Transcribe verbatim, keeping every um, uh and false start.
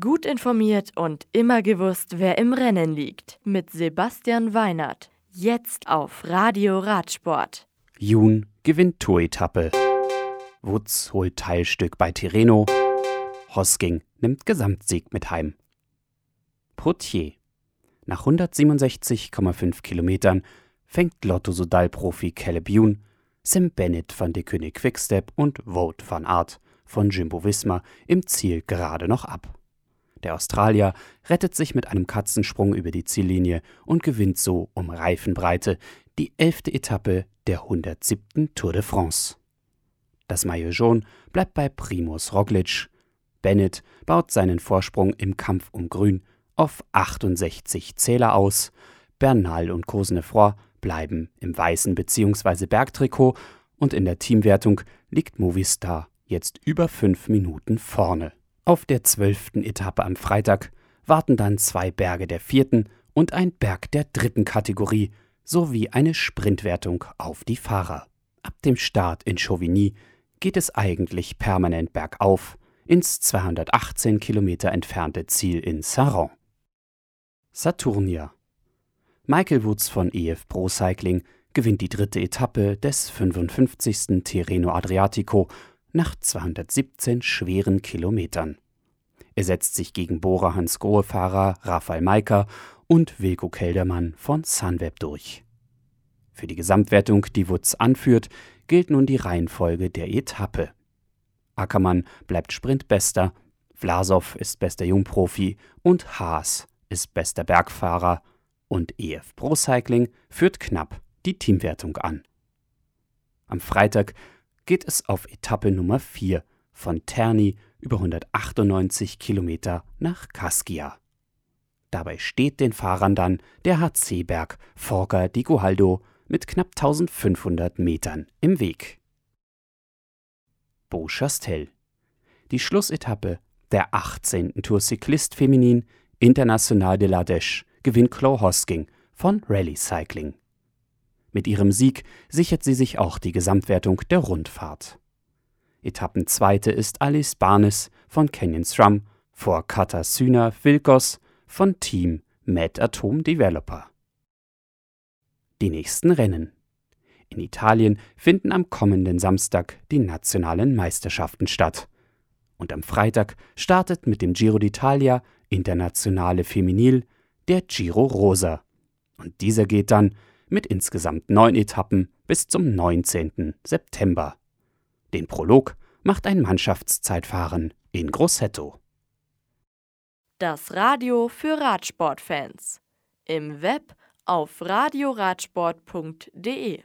Gut informiert und immer gewusst, wer im Rennen liegt. Mit Sebastian Weinert. Jetzt auf Radio Radsport. Jun gewinnt Tour-Etappe. Wutz holt Teilstück bei Tirreno. Hosking nimmt Gesamtsieg mit heim. Poitiers. Nach hundertsiebenundsechzig Komma fünf Kilometern fängt Lotto-Soudal-Profi Caleb Jun, Sam Bennett von Deceuninck-Quickstep und Wout van Aert von Jumbo-Visma im Ziel gerade noch ab. Der Australier rettet sich mit einem Katzensprung über die Ziellinie und gewinnt so um Reifenbreite die elfte Etappe der hundertsiebten Tour de France. Das Maillot jaune bleibt bei Primoz Roglic. Bennett baut seinen Vorsprung im Kampf um Grün auf achtundsechzig Zähler aus. Bernal und Cosenefroy bleiben im weißen bzw. Bergtrikot und in der Teamwertung liegt Movistar jetzt über fünf Minuten vorne. Auf der zwölften Etappe am Freitag warten dann zwei Berge der vierten und ein Berg der dritten Kategorie sowie eine Sprintwertung auf die Fahrer. Ab dem Start in Chauvigny geht es eigentlich permanent bergauf ins zweihundertachtzehn Kilometer entfernte Ziel in Saron. Saturnia. Michael Woods von E F Pro Cycling gewinnt die dritte Etappe des fünfundfünfzigsten Tirreno Adriatico nach zweihundertsiebzehn schweren Kilometern. Er setzt sich gegen Bora Hansgrohe-Fahrer Rafael Meijer und Wilco Kelderman von Sunweb durch. Für die Gesamtwertung, die Wutz anführt, gilt nun die Reihenfolge der Etappe. Ackermann bleibt Sprintbester, Vlasov ist bester Jungprofi und Haas ist bester Bergfahrer und E F Pro Cycling führt knapp die Teamwertung an. Am Freitag geht es auf Etappe Nummer vier von Terni über hundertachtundneunzig Kilometer nach Kaskia. Dabei steht den Fahrern dann der H C-Berg Forca di Gualdo mit knapp eintausendfünfhundert Metern im Weg. Bourg-Chastel. Die Schlussetappe der achtzehnten Tour Cycliste Féminin International de l'Ardèche gewinnt Chloe Hosking von Rally Cycling. Mit ihrem Sieg sichert sie sich auch die Gesamtwertung der Rundfahrt. Etappenzweite ist Alice Barnes von Canyon Sram vor Katarzyna Wilkos von Team Mad Atom Developer. Die nächsten Rennen. In Italien finden am kommenden Samstag die nationalen Meisterschaften statt. Und am Freitag startet mit dem Giro d'Italia Internationale Femminil der Giro Rosa. Und dieser geht dann mit insgesamt neun Etappen bis zum neunzehnten September. Den Prolog macht ein Mannschaftszeitfahren in Grosseto. Das Radio für Radsportfans. Im Web auf radioradsport punkt de